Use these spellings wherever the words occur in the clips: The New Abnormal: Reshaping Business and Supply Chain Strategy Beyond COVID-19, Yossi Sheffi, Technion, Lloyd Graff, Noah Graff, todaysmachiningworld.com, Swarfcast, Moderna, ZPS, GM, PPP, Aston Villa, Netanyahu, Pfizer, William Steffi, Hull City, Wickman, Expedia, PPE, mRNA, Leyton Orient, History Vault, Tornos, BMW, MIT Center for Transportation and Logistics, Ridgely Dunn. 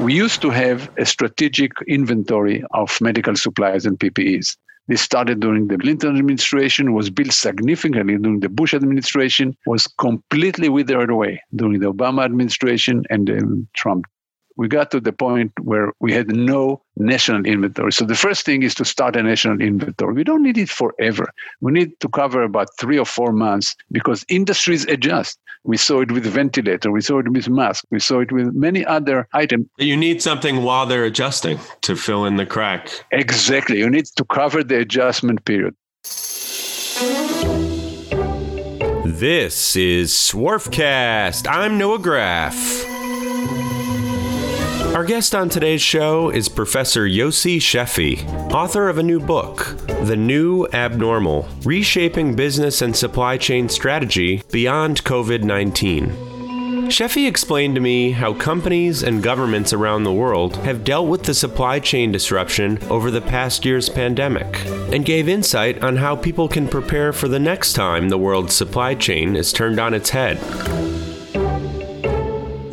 We used to have a strategic inventory of medical supplies and PPEs. This started during the Clinton administration, was built significantly during the Bush administration, was completely withered away during the Obama administration and then Trump. We got to the point where we had no national inventory. So the first thing is to start a national inventory. We don't need it forever. We need to cover about 3 or 4 months because industries adjust. We saw it with ventilator. We saw it with mask. We saw it with many other items. You need something while they're adjusting to fill in the crack. Exactly. You need to cover the adjustment period. This is Swarfcast. I'm Noah Graff. Our guest on today's show is Professor Yossi Sheffi, author of a new book, The New Abnormal: Reshaping Business and Supply Chain Strategy Beyond COVID-19. Sheffi explained to me how companies and governments around the world have dealt with the supply chain disruption over the past year's pandemic, and gave insight on how people can prepare for the next time the world's supply chain is turned on its head.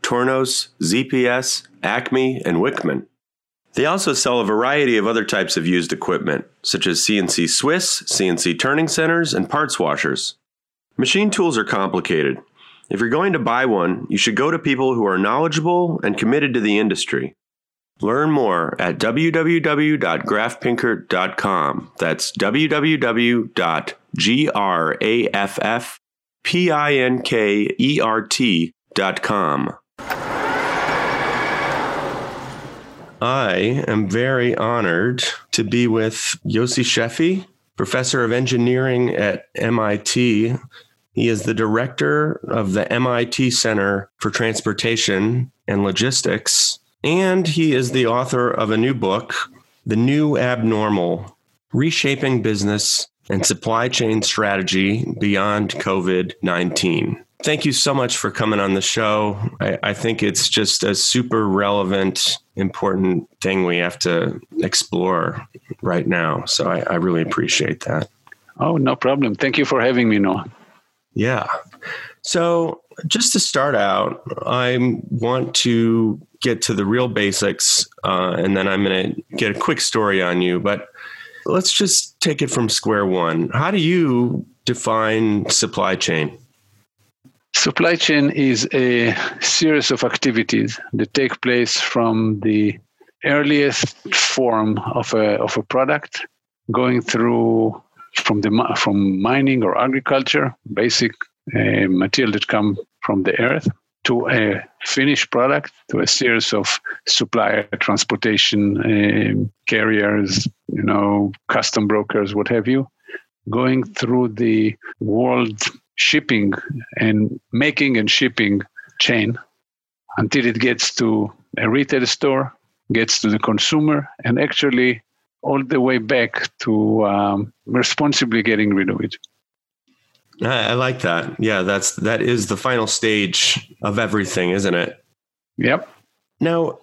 Tornos, ZPS, Acme, and Wickman. They also sell a variety of other types of used equipment, such as CNC Swiss, CNC turning centers, and parts washers. Machine tools are complicated. If you're going to buy one, you should go to people who are knowledgeable and committed to the industry. Learn more at www.graffpinkert.com. That's www.graffpinkert.com. I am very honored to be with Yossi Sheffi, professor of engineering at MIT. He is the director of the MIT Center for Transportation and Logistics, and he is the author of a new book, The New Abnormal: Reshaping Business and Supply Chain Strategy Beyond COVID-19. Thank you so much for coming on the show. I think it's just a super relevant, important thing we have to explore right now. So I really appreciate that. Oh, no problem. Thank you for having me, Noah. Yeah. So just to start out, I want to get to the real basics, and then I'm going to get a quick story on you. But let's just take it from square one. How do you define supply chain? Supply chain is a series of activities that take place from the earliest form of a product, going through from mining or agriculture, basic material that come from the earth, to a finished product, to a series of supplier transportation carriers, custom brokers, what have you, going through the world shipping and making and shipping chain until it gets to a retail store, gets to the consumer, and actually all the way back to responsibly getting rid of it. I like that. Yeah, that is the final stage of everything, isn't it? Yep. Now,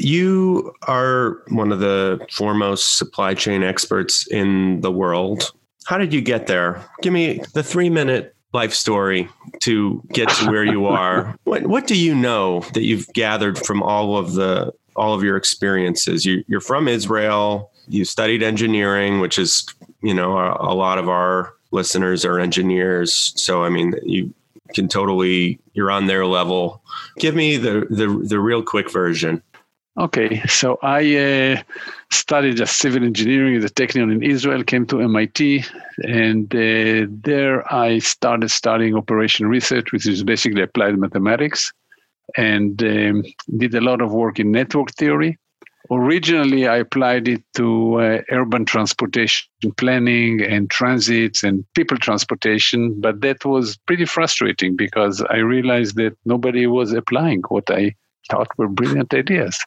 you are one of the foremost supply chain experts in the world. How did you get there? Give me the 3-minute life story to get to where you are. What do you know that you've gathered from all of your experiences? You're from Israel. You studied engineering, which is, a lot of our listeners are engineers. So, I mean, you can totally, you're on their level. Give me the real quick version. Okay, so I studied civil engineering at the Technion in Israel, came to MIT, and there I started studying operation research, which is basically applied mathematics, and did a lot of work in network theory. Originally, I applied it to urban transportation planning and transits and people transportation, but that was pretty frustrating because I realized that nobody was applying what I thought were brilliant ideas.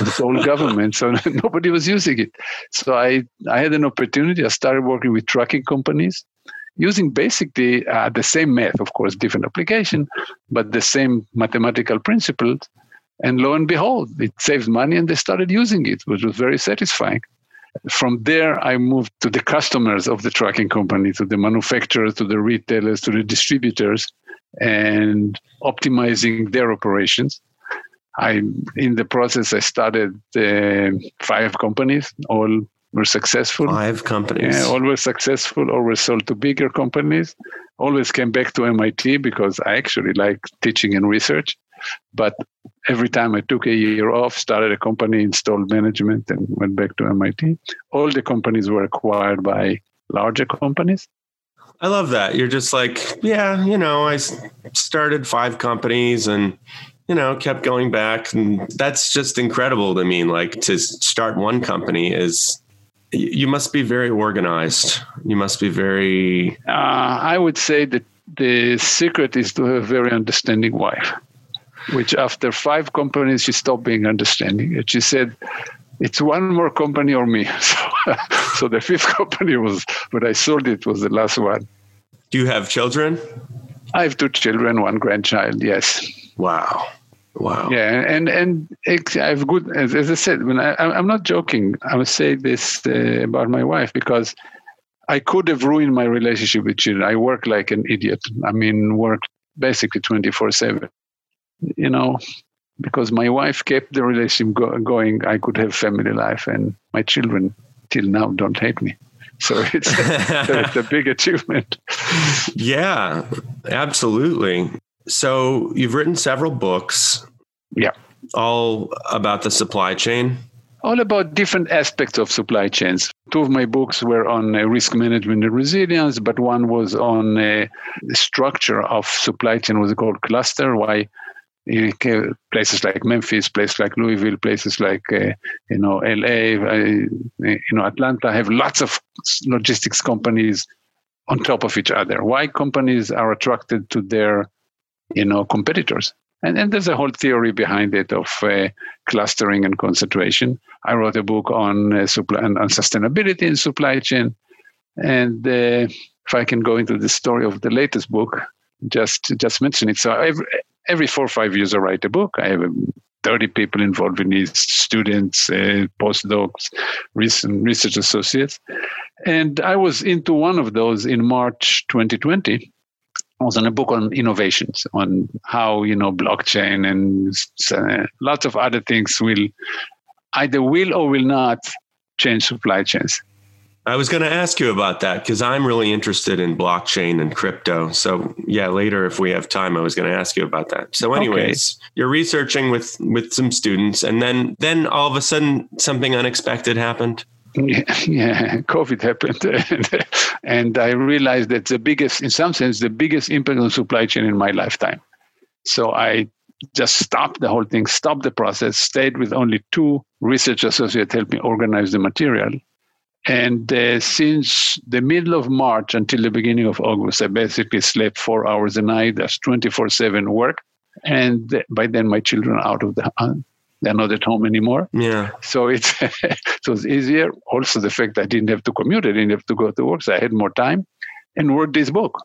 its own government, so nobody was using it. So I had an opportunity. I started working with trucking companies using basically the same math, of course, different application, but the same mathematical principles. And lo and behold, it saved money and they started using it, which was very satisfying. From there, I moved to the customers of the trucking company, to the manufacturers, to the retailers, to the distributors, and optimizing their operations. In the process, I started 5 companies. All were successful. 5 companies. Yeah, all were successful, all were sold to bigger companies. Always came back to MIT because I actually like teaching and research. But every time I took a year off, started a company, installed management, and went back to MIT. All the companies were acquired by larger companies. I love that. You're just like, yeah, you know, I started 5 companies and, you know, kept going back. And that's just incredible to me. Like, to start one company is... You must be very organized. You must be very... I would say that the secret is to have a very understanding wife, which after 5 companies, she stopped being understanding. And she said, it's one more company or me. So the 5th company was, when I sold it, was the last one. Do you have children? I have 2 children, 1 grandchild, yes. Wow. Wow. Yeah, and I've good, as I said, when I'm not joking. I would say this about my wife, because I could have ruined my relationship with children. I work like an idiot. I mean, work basically 24/7. You know, because my wife kept the relationship going, I could have family life, and my children till now don't hate me. So it's a big achievement. Yeah, absolutely. So you've written several books. Yeah. All about the supply chain. All about different aspects of supply chains. 2 of my books were on risk management and resilience, but one was on the structure of supply chain, was called cluster, why places like Memphis, places like Louisville, places like LA, Atlanta have lots of logistics companies on top of each other. Why companies are attracted to their competitors. And there's a whole theory behind it of clustering and concentration. I wrote a book on sustainability in supply chain. And if I can go into the story of the latest book, just mention it. So every 4 or 5 years I write a book. I have 30 people involved in it, students, postdocs, research associates. And I was into one of those in March 2020. I was on a book on innovations, on how, blockchain and lots of other things will either will or will not change supply chains. I was going to ask you about that because I'm really interested in blockchain and crypto. So yeah, later if we have time, I was going to ask you about that. So anyways, okay. You're researching with some students and then all of a sudden something unexpected happened. Yeah, COVID happened. And I realized that in some sense, the biggest impact on supply chain in my lifetime. So I just stopped the whole thing, stopped the process, stayed with only 2 research associates helped me organize the material. And since the middle of March until the beginning of August, I basically slept 4 hours a night. That's 24/7 work. And by then, my children are out of the house. They're not at home anymore. Yeah. So it was easier. Also, the fact that I didn't have to commute, I didn't have to go to work, so I had more time and wrote this book.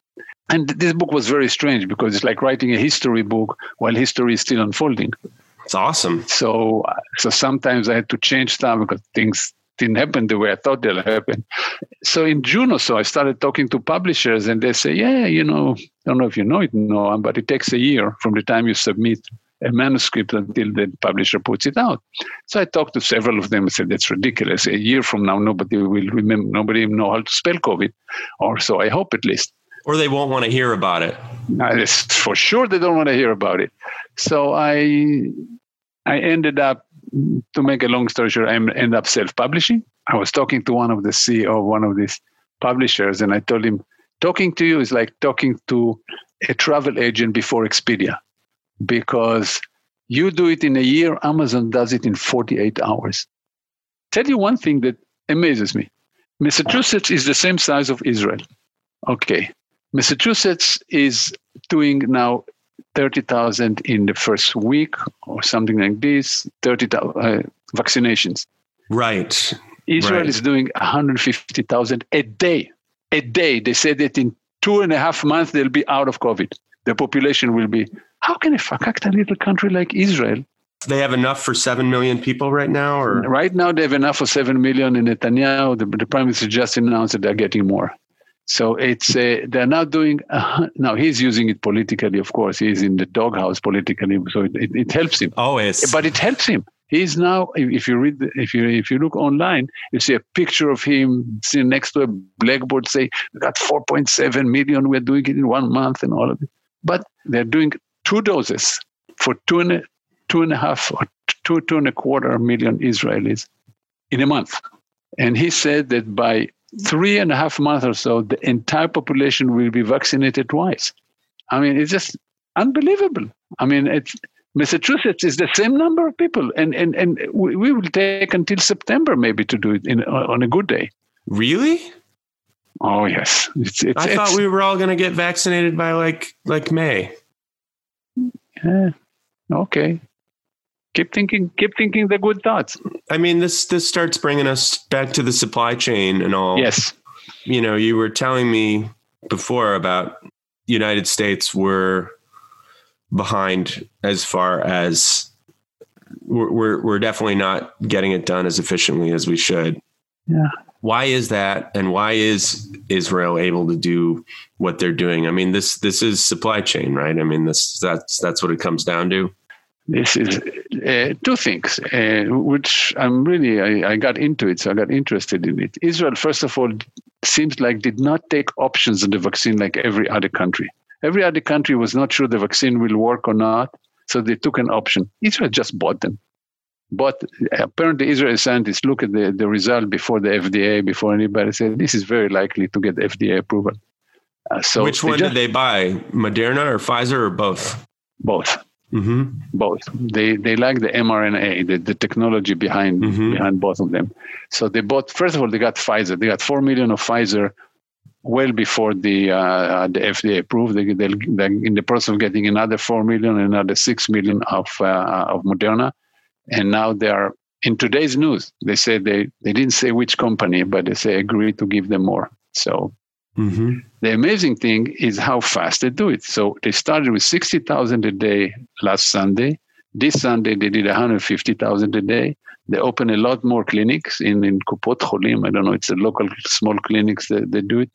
And this book was very strange because it's like writing a history book while history is still unfolding. It's awesome. So sometimes I had to change time because things didn't happen the way I thought they'll happen. So in June or so, I started talking to publishers and they say, yeah, I don't know if you know it, Noah, but it takes a year from the time you submit a manuscript until the publisher puts it out. So I talked to several of them and said, that's ridiculous. A year from now, nobody will remember, nobody will know how to spell COVID, or so I hope at least. Or they won't want to hear about it. For sure they don't want to hear about it. So I ended up, to make a long story short, I ended up self-publishing. I was talking to one of the CEO of one of these publishers and I told him, talking to you is like talking to a travel agent before Expedia. Because you do it in a year, Amazon does it in 48 hours. Tell you one thing that amazes me. Massachusetts is the same size of Israel. Okay. Massachusetts is doing now 30,000 in the first week or something like this, 30,000 vaccinations. Right. Israel is doing 150,000 a day. A day. They said that in 2.5 months, they'll be out of COVID. The population will be. How can a fucked little country like Israel? They have enough for 7 million people right now? Or? Right now, they have enough for 7 million. And Netanyahu, the prime minister, just announced that they're getting more. So it's they're not doing... now, he's using it politically, of course. He's in the doghouse politically, so it helps him. Always. But it helps him. He's now, if you look online, you see a picture of him sitting next to a blackboard say, we got 4.7 million, we're doing it in 1 month and all of it. But they're doing 2 doses for 2.25 or 2.25 million Israelis in a month. And he said that by 3.5 months or so, the entire population will be vaccinated twice. I mean, it's just unbelievable. I mean, it's... Massachusetts is the same number of people, and we will take until September maybe to do it on a good day. Really? Oh yes. I thought we were all going to get vaccinated by like May. Okay. Keep thinking the good thoughts. I mean, this starts bringing us back to the supply chain and all. Yes. You know, you were telling me before about United States were behind as far as we're definitely not getting it done as efficiently as we should. Yeah. Why is that? And why is Israel able to do what they're doing? I mean, this is supply chain, right? I mean, that's what it comes down to. This is two things, which I'm really, I got into it. So I got interested in it. Israel, first of all, seems like did not take options on the vaccine like every other country. Every other country was not sure the vaccine will work or not, so they took an option. Israel just bought them. But apparently Israeli scientists look at the result before the FDA, before anybody said, this is very likely to get FDA approval. So which one did they buy? Moderna or Pfizer or both? Both. Mm-hmm. Both. They like the mRNA, the technology behind both of them. So they bought, first of all, they got Pfizer. They got 4 million of Pfizer well before the FDA approved. They're in the process of getting another 4 million, another 6 million of Moderna. And now they are, in today's news, they say they didn't say which company, but they say agreed to give them more. So the amazing thing is how fast they do it. So they started with 60,000 a day last Sunday. This Sunday, they did 150,000 a day. They open a lot more clinics in Kupot Cholim. I don't know, it's a local small clinics that they do it.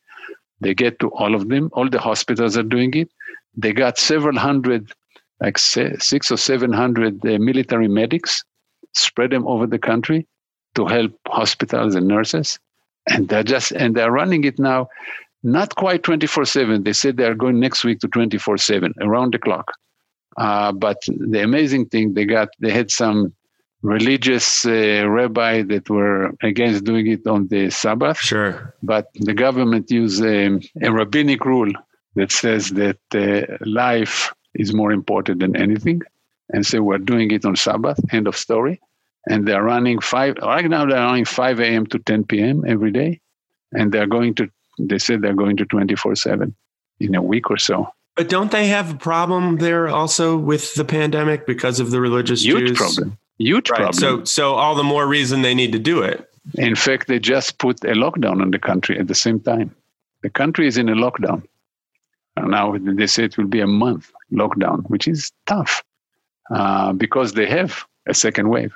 They get to all of them. All the hospitals are doing it. They got several hundred, like 600 or 700 military medics, spread them over the country to help hospitals and nurses. And they're running it now, not quite 24/7. They said they are going next week to 24/7, around the clock. But the amazing thing they had some religious rabbi that were against doing it on the Sabbath. Sure. But the government used a rabbinic rule that says that life is more important than anything. And so we're doing it on Sabbath, end of story. And they're running right now 5 a.m. to 10 p.m. every day. And they said they're going to 24/7 in a week or so. But don't they have a problem there also with the pandemic because of the religious Jews? Huge problem. So all the more reason they need to do it. In fact, they just put a lockdown on the country at the same time. The country is in a lockdown. And now they say it will be a month lockdown, which is tough because they have a second wave.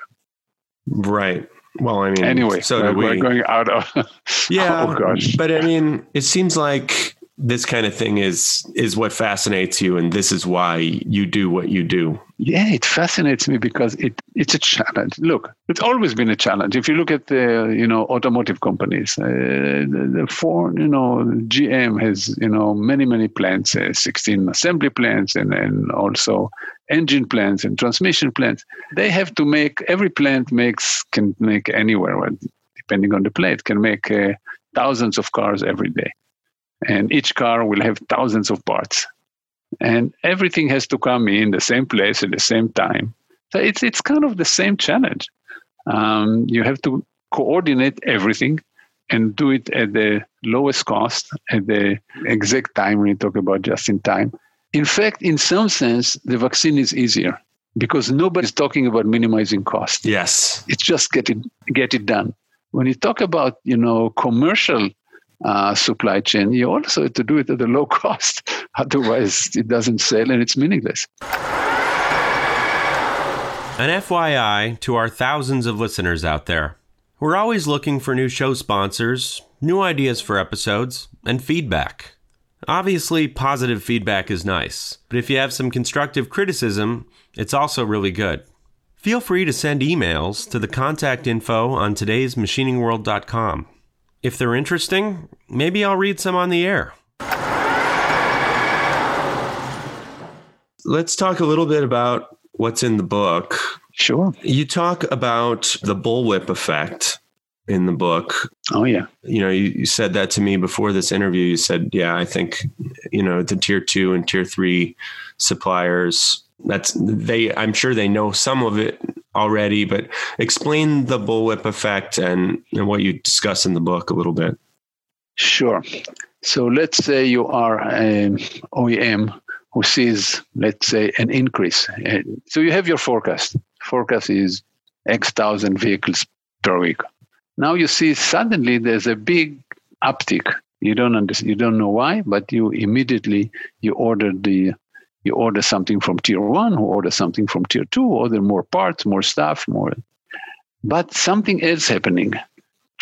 Right. Well, I mean, anyway, we're going out of... Yeah, oh, gosh. But I mean, it seems like this kind of thing is what fascinates you, and this is why you do what you do. Yeah, it fascinates me because it's a challenge. Look, it's always been a challenge. If you look at the automotive companies, the Ford, GM has many plants, 16 assembly plants, and also engine plants and transmission plants. They have to make every plant can make anywhere, depending on the plant, can make thousands of cars every day. And each car will have thousands of parts. And everything has to come in the same place at the same time. So it's kind of the same challenge. You have to coordinate everything and do it at the lowest cost, at the exact time. We talk about just in time. In fact, in some sense, the vaccine is easier because nobody's talking about minimizing cost. Yes. It's just get it done. When you talk about, commercial supply chain, you also have to do it at a low cost. Otherwise, it doesn't sell and it's meaningless. An FYI to our thousands of listeners out there. We're always looking for new show sponsors, new ideas for episodes, and feedback. Obviously, positive feedback is nice, but if you have some constructive criticism, it's also really good. Feel free to send emails to the contact info on today's machiningworld.com. If they're interesting, maybe I'll read some on the air. Let's talk a little bit about what's in the book. Sure. You talk about the bullwhip effect in the book. Oh, yeah. You said that to me before this interview. You said, yeah, I think, the tier 2 and tier 3 suppliers, I'm sure they know some of it already, but explain the bullwhip effect and what you discuss in the book a little bit. Sure. So let's say you are an OEM who sees, let's say, an increase. So you have your forecast. Forecast is X thousand vehicles per week. Now you see suddenly there's a big uptick. You don't know why, but you immediately you order something from tier one, who order something from tier two, order more parts, more stuff, more. But something else happening.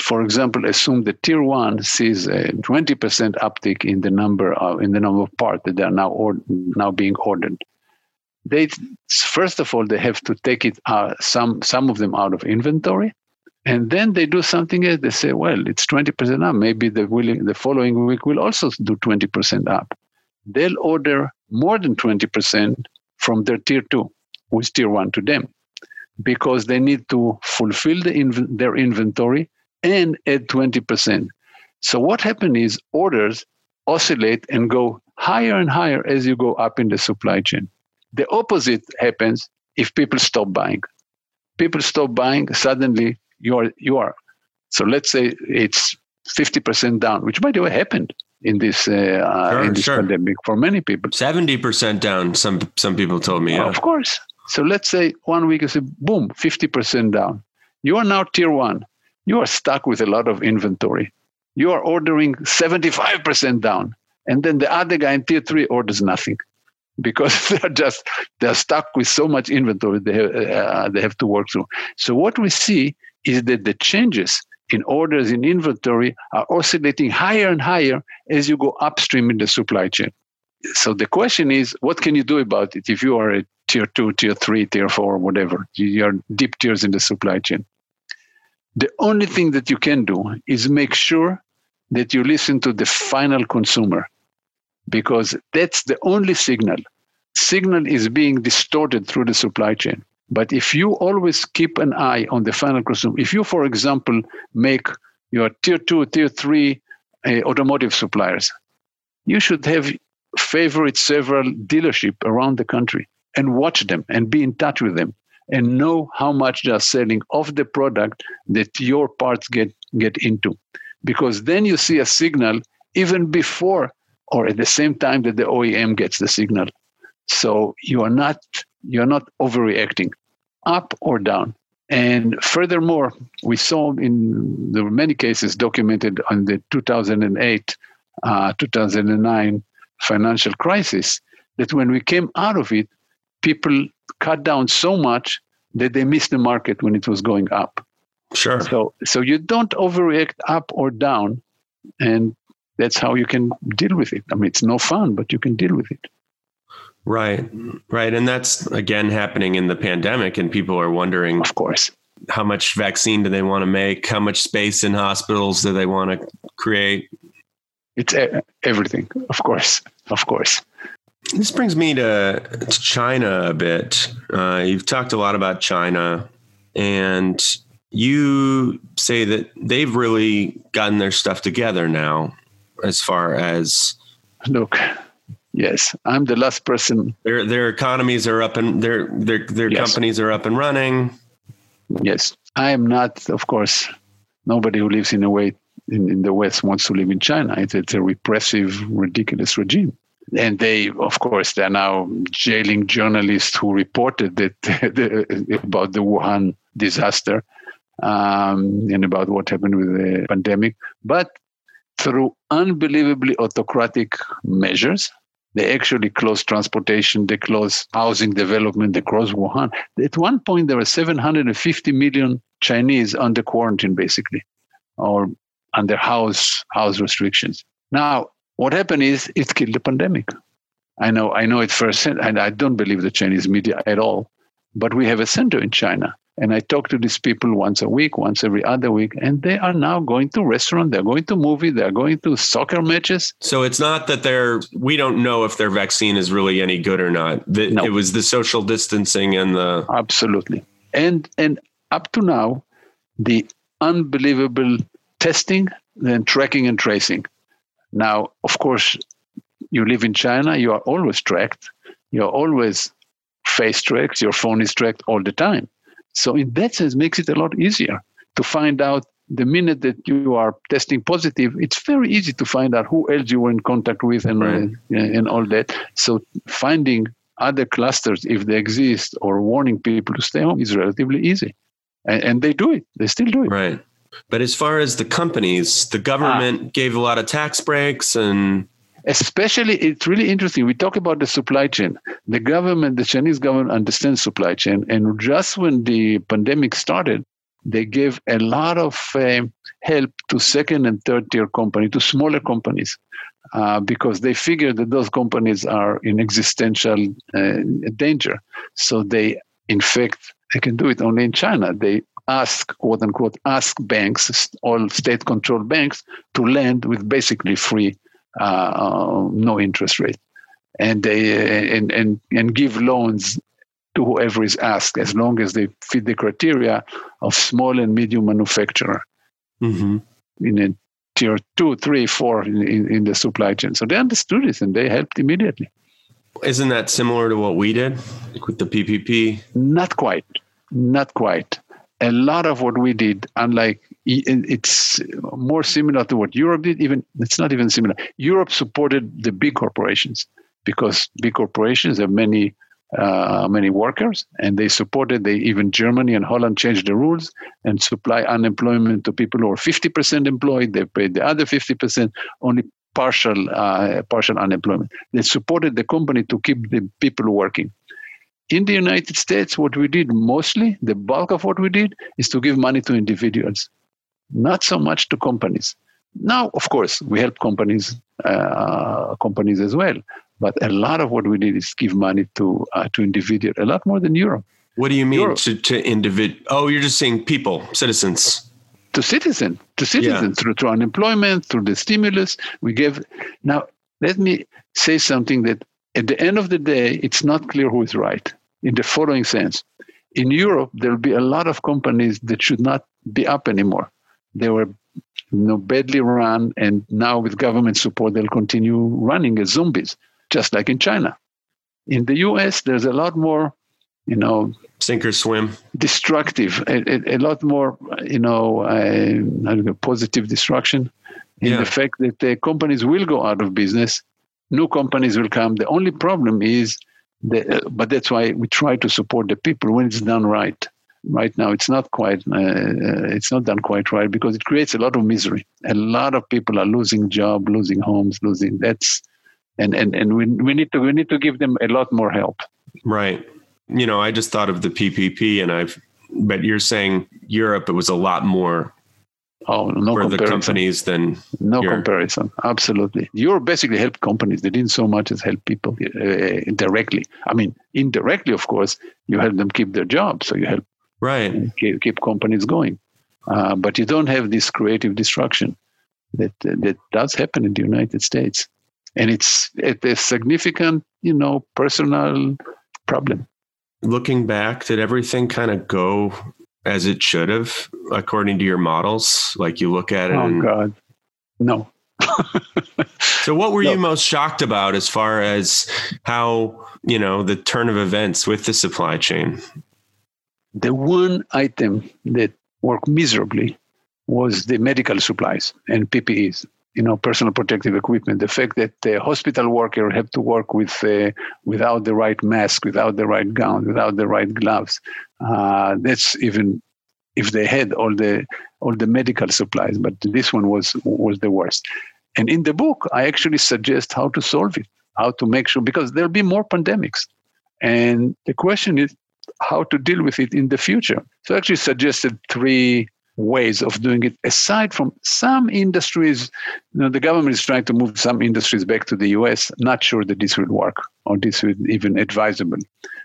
For example, assume that tier one sees a 20% uptick in the number of parts that are now being ordered. They first of all they have to take it some of them out of inventory, and then they do something else. They say, well, it's 20% up. Maybe the following week will also do 20% up. They'll order more than 20% from their tier two, who is tier one to them, because they need to fulfill their inventory and add 20%. So what happens is orders oscillate and go higher and higher as you go up in the supply chain. The opposite happens if people stop buying. People stop buying, suddenly you are. So let's say it's 50% down, which by the way happened in this pandemic for many people. 70% down, some people told me. Yeah. Of course. So let's say 1 week, you say, boom, 50% down. You are now tier one. You are stuck with a lot of inventory. You are ordering 75% down. And then the other guy in tier three orders nothing because they're stuck with so much inventory they have to work through. So what we see is that the changes in orders in inventory are oscillating higher and higher as you go upstream in the supply chain. So the question is, what can you do about it if you are a tier two, tier three, tier four, whatever, you're deep tiers in the supply chain? The only thing that you can do is make sure that you listen to the final consumer, because that's the only signal. Signal is being distorted through the supply chain. But if you always keep an eye on the final consumer, if you, for example, make your tier two, tier three automotive suppliers, you should have favorite several dealerships around the country and watch them and be in touch with them and know how much they are selling of the product that your parts get into. Because then you see a signal even before or at the same time that the OEM gets the signal. So you're not overreacting, up or down. And furthermore, we saw in the many cases documented on the 2008, 2009 financial crisis, that when we came out of it, people cut down so much that they missed the market when it was going up. Sure. So you don't overreact up or down, and that's how you can deal with it. I mean, it's no fun, but you can deal with it. Right. And that's, again, happening in the pandemic, and people are wondering, of course, how much vaccine do they want to make? How much space in hospitals do they want to create? It's everything, of course. This brings me to China a bit. You've talked a lot about China, and you say that they've really gotten their stuff together now as far as... Look... Yes, I'm the last person. Their economies are up and their yes. Companies are up and running. Yes, I am not, of course, nobody who lives in the West wants to live in China. It's a repressive, ridiculous regime. And they, of course, they're now jailing journalists who reported about the Wuhan disaster and about what happened with the pandemic. But through unbelievably autocratic measures, they actually closed transportation, they closed housing development, they closed Wuhan. At one point, there were 750 million Chinese under quarantine, basically, or under house restrictions. Now, what happened is it killed the pandemic. I know it firsthand, and I don't believe the Chinese media at all. But we have a center in China, and I talk to these people once a week, once every other week, and they are now going to restaurants, they're going to movies, they're going to soccer matches. So it's not that we don't know if their vaccine is really any good or not. No. It was the social distancing and the... Absolutely. And up to now, the unbelievable testing, then tracking and tracing. Now, of course, you live in China, you are always tracked. You're always face tracked. Your phone is tracked all the time. So in that sense, it makes it a lot easier to find out the minute that you are testing positive. It's very easy to find out who else you were in contact with and all that. So finding other clusters, if they exist, or warning people to stay home is relatively easy. And they do it. They still do it. Right. But as far as the companies, the government gave a lot of tax breaks and... Especially, it's really interesting. We talk about the supply chain. The government, the Chinese government understands supply chain. And just when the pandemic started, they gave a lot of help to second and third tier companies, to smaller companies, because they figured that those companies are in existential danger. So they, in fact, they can do it only in China. They ask banks, all state-controlled banks, to lend with basically free, no interest rate, and they and give loans to whoever is asked, as long as they fit the criteria of small and medium manufacturer in a tier 2, 3, 4 in the supply chain. So they understood it and they helped immediately. Isn't that similar to what we did with the PPP? Not quite. A lot of what we did, unlike, it's more similar to what Europe did. Even it's not even similar. Europe supported the big corporations because big corporations have many workers, and they supported. They even Germany and Holland changed the rules and supply unemployment to people who are 50% employed. They paid the other 50% only partial unemployment. They supported the company to keep the people working. In the United States, what we did mostly, the bulk of what we did, is to give money to individuals, not so much to companies. Now, of course, we help companies as well, but a lot of what we did is give money to individuals, a lot more than Europe. What do you mean to individuals? Oh, you're just saying people, citizens. To citizens, yeah. Through unemployment, through the stimulus we gave. Now, let me say something that at the end of the day, it's not clear who is right. In the following sense, in Europe, there will be a lot of companies that should not be up anymore. They were badly run, and now with government support, they'll continue running as zombies, just like in China. In the US, there's a lot more, sink or swim, destructive, a lot more, positive destruction in the fact that the companies will go out of business. New companies will come. The only problem is, but that's why we try to support the people when it's done right. Right now, it's not done quite right because it creates a lot of misery. A lot of people are losing jobs, losing homes, losing debts, and we need to give them a lot more help. Right. I just thought of the PPP, but you're saying Europe, it was a lot more. Oh, no comparison. For the companies, then no comparison. Absolutely, Europe basically helped companies. They didn't so much as help people directly. I mean, indirectly, of course, you help them keep their jobs, so you help keep companies going. But you don't have this creative destruction that does happen in the United States, and it's a significant, personal problem. Looking back, did everything kind of go as it should have, according to your models, like you look at it? Oh, God. No. So what were you most shocked about as far as how, the turn of events with the supply chain? The one item that worked miserably was the medical supplies and PPEs. personal protective equipment. The fact that the hospital worker have to work with without the right mask, without the right gown, without the right gloves. That's even if they had all the medical supplies. But this one was the worst. And in the book, I actually suggest how to solve it, how to make sure, because there'll be more pandemics. And the question is how to deal with it in the future. So I actually suggested three ways of doing it, aside from some industries. The government is trying to move some industries back to the US. Not sure that this would work or this would even advisable.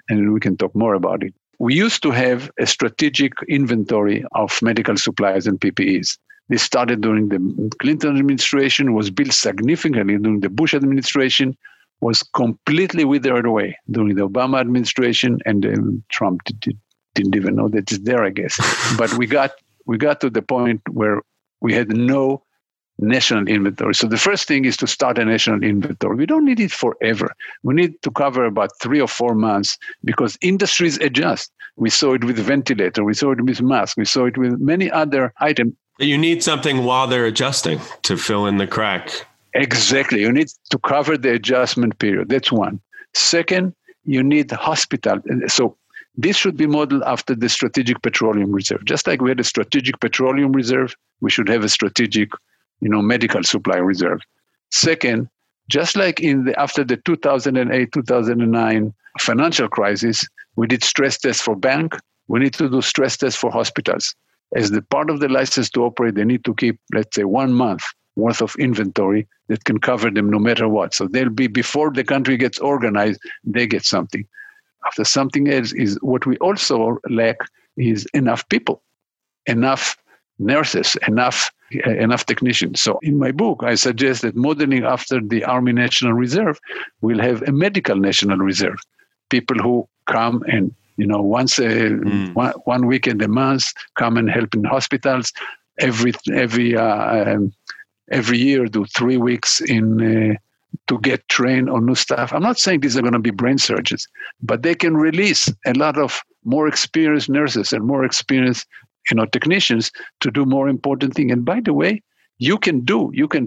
And we can talk more about it. We used to have a strategic inventory of medical supplies and PPEs. This started during the Clinton administration, was built significantly during the Bush administration, was completely withered away during the Obama administration, and Trump didn't even know that it's there, I guess. But we got to the point where we had no national inventory. So the first thing is to start a national inventory. We don't need it forever. We need to cover about 3 or 4 months because industries adjust. We saw it with ventilator. We saw it with masks. We saw it with many other items. You need something while they're adjusting to fill in the crack. Exactly. You need to cover the adjustment period. That's one. Second, you need hospital. So this should be modeled after the strategic petroleum reserve. Just like we had a strategic petroleum reserve, we should have a strategic, medical supply reserve. Second, just like after the 2008, 2009 financial crisis, we did stress tests for banks. We need to do stress tests for hospitals. As the part of the license to operate, they need to keep, let's say, 1 month worth of inventory that can cover them no matter what. So they'll be, before the country gets organized, they get something. After something else is what we also lack is enough people, enough nurses, enough technicians. So in my book, I suggest that modeling after the Army National Reserve, we'll have a medical national reserve. People who come and once one weekend a month, come and help in hospitals. Every year, do 3 weeks in to get trained on new stuff. I'm not saying these are going to be brain surgeons, but they can release a lot of more experienced nurses and more experienced technicians to do more important thing. And by the way, you can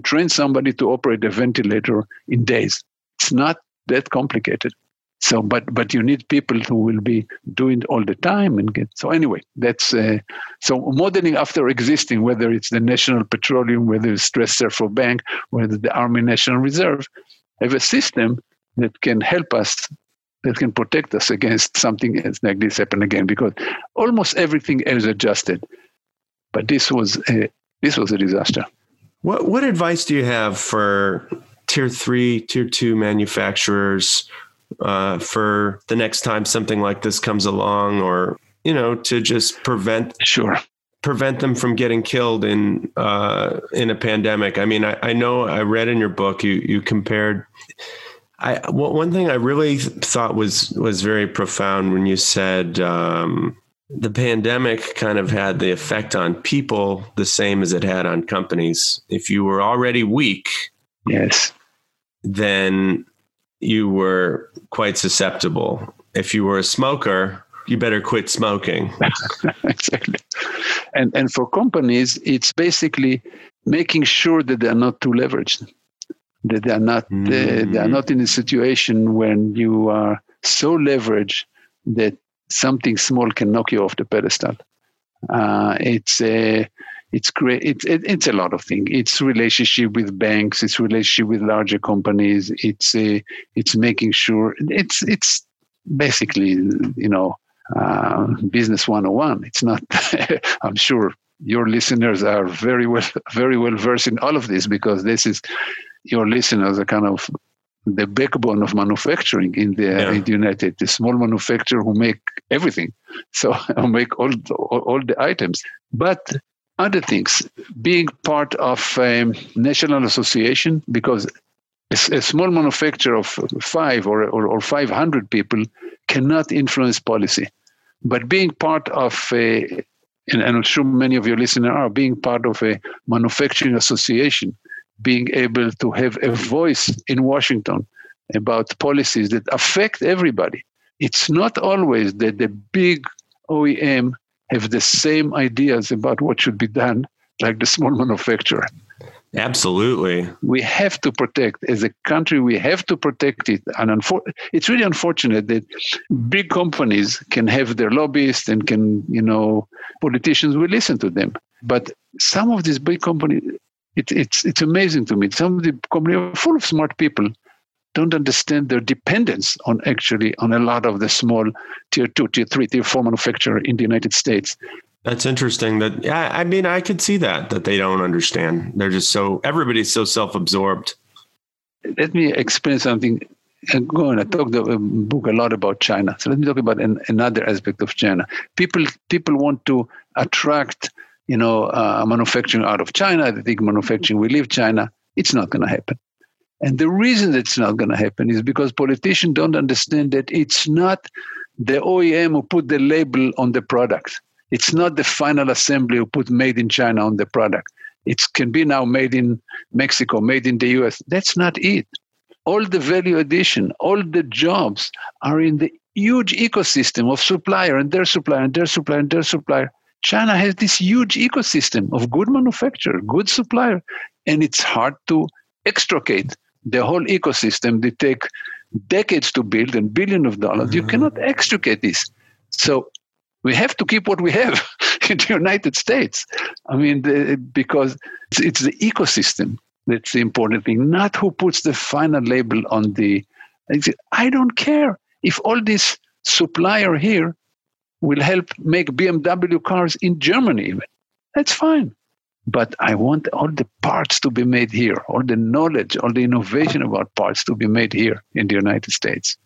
train somebody to operate a ventilator in days. It's not that complicated. So, but you need people who will be doing it all the time and get. So anyway, that's so modeling after existing, whether it's the National Petroleum, whether it's Stress Surfer Bank, whether the Army National Reserve, have a system that can help us, that can protect us against something else like this happen again, because almost everything else adjusted, but this was a disaster. What advice do you have for tier 3, tier 2 manufacturers? For the next time something like this comes along, or, to just prevent them from getting killed in a pandemic. I mean, I know I read in your book, you compared, one thing I really thought was very profound when you said, the pandemic kind of had the effect on people the same as it had on companies. If you were already weak, yes, then you were quite susceptible. If you were a smoker, you better quit smoking. Exactly. And for companies, it's basically making sure that they are not too leveraged, that they are not in a situation when you are so leveraged that something small can knock you off the pedestal. It's great. It's a lot of things. It's relationship with banks. It's relationship with larger companies. It's making sure. It's basically business 101. It's not. I'm sure your listeners are very well versed in all of this, because this is, your listeners are kind of the backbone of manufacturing in the United. The small manufacturer who make everything, so make all the items, but. Other things, being part of a national association, because a small manufacturer of 5 or 500 people cannot influence policy. But being part of and I'm sure many of your listeners are, being part of a manufacturing association, being able to have a voice in Washington about policies that affect everybody. It's not always that the big OEM have the same ideas about what should be done like the small manufacturer. Absolutely. We have to protect, as a country, we have to protect it. And it's really unfortunate that big companies can have their lobbyists and can, politicians will listen to them. But some of these big companies, it's amazing to me. Some of the companies are full of smart people, don't understand their dependence on a lot of the small tier 2, tier 3, tier 4 manufacturer in the United States. That's interesting. I could see that they don't understand. They're just everybody's so self-absorbed. Let me explain something. I talked in the book a lot about China. So let me talk about another aspect of China. People want to attract, manufacturing out of China. They think manufacturing will leave China. It's not going to happen. And the reason it's not going to happen is because politicians don't understand that it's not the OEM who put the label on the product. It's not the final assembly who put made in China on the product. It can be now made in Mexico, made in the US. That's not it. All the value addition, all the jobs are in the huge ecosystem of supplier and their supplier and their supplier and their supplier. China has this huge ecosystem of good manufacturer, good supplier, and it's hard to extricate the whole ecosystem. They take decades to build and billions of dollars. Mm-hmm. You cannot extricate this. So we have to keep what we have in the United States. Because it's the ecosystem that's the important thing, not who puts the final label on the... I don't care if all this supplier here will help make BMW cars in Germany even. That's fine. But I want all the parts to be made here, all the knowledge, all the innovation about parts to be made here in the United States.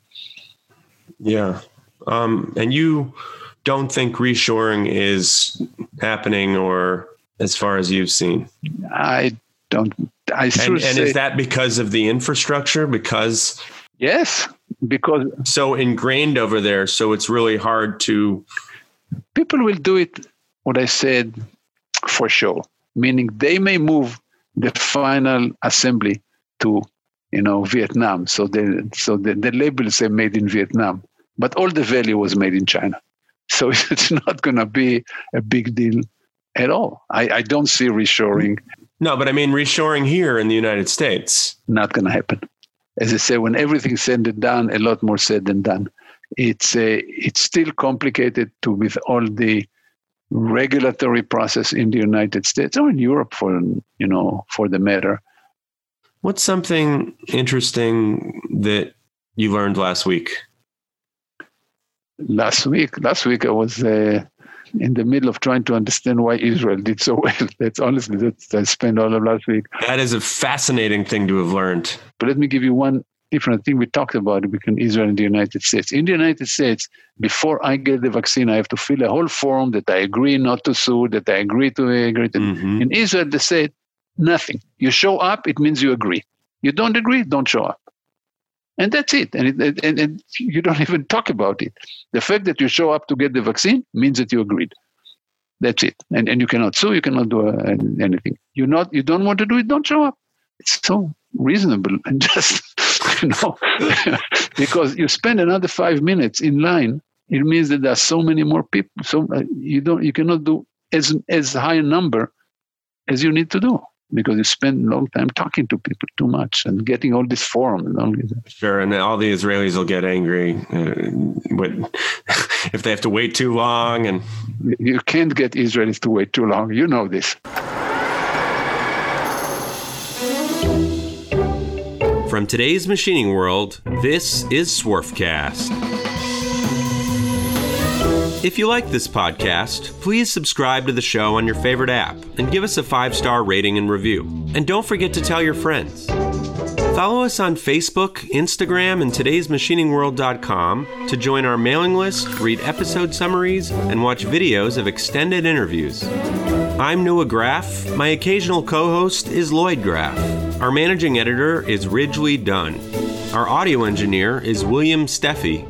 Yeah. And you... don't think reshoring is happening, or as far as you've seen? I don't. And is that because of the infrastructure? Because so ingrained over there, so it's really hard to. People will do it. What I said, for sure, meaning they may move the final assembly to, Vietnam. So the labels are made in Vietnam, but all the value was made in China. So it's not going to be a big deal at all. I don't see reshoring. No, but reshoring here in the United States. Not going to happen. As I say, when everything's said and done, a lot more said than done. It's still complicated with all the regulatory process in the United States or in Europe for the matter. What's something interesting that you learned last week? Last week I was in the middle of trying to understand why Israel did so well. I spent all of last week. That is a fascinating thing to have learned. But let me give you one different thing we talked about between Israel and the United States. In the United States, before I get the vaccine, I have to fill a whole form that I agree not to sue, that I agree to agree. Mm-hmm. In Israel, they said nothing. You show up, it means you agree. You don't agree, don't show up. And that's it. And you don't even talk about it. The fact that you show up to get the vaccine means that you agreed. That's it. And you cannot sue. You cannot do anything. You don't want to do it. Don't show up. It's so reasonable and just because you spend another 5 minutes in line. It means that there are so many more people. So you cannot do as high a number as you need to do. Because you spend a long time talking to people too much and getting all this form and all this. Sure, and all the Israelis will get angry if they have to wait too long. And you can't get Israelis to wait too long. You know this. From today's machining world, this is Swarfcast. If you like this podcast, please subscribe to the show on your favorite app and give us a 5-star rating and review. And don't forget to tell your friends. Follow us on Facebook, Instagram, and todaysmachiningworld.com to join our mailing list, read episode summaries, and watch videos of extended interviews. I'm Noah Graff. My occasional co-host is Lloyd Graff. Our managing editor is Ridgely Dunn. Our audio engineer is William Steffi.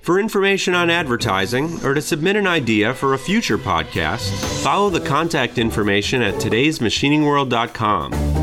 For information on advertising or to submit an idea for a future podcast, follow the contact information at todaysmachiningworld.com.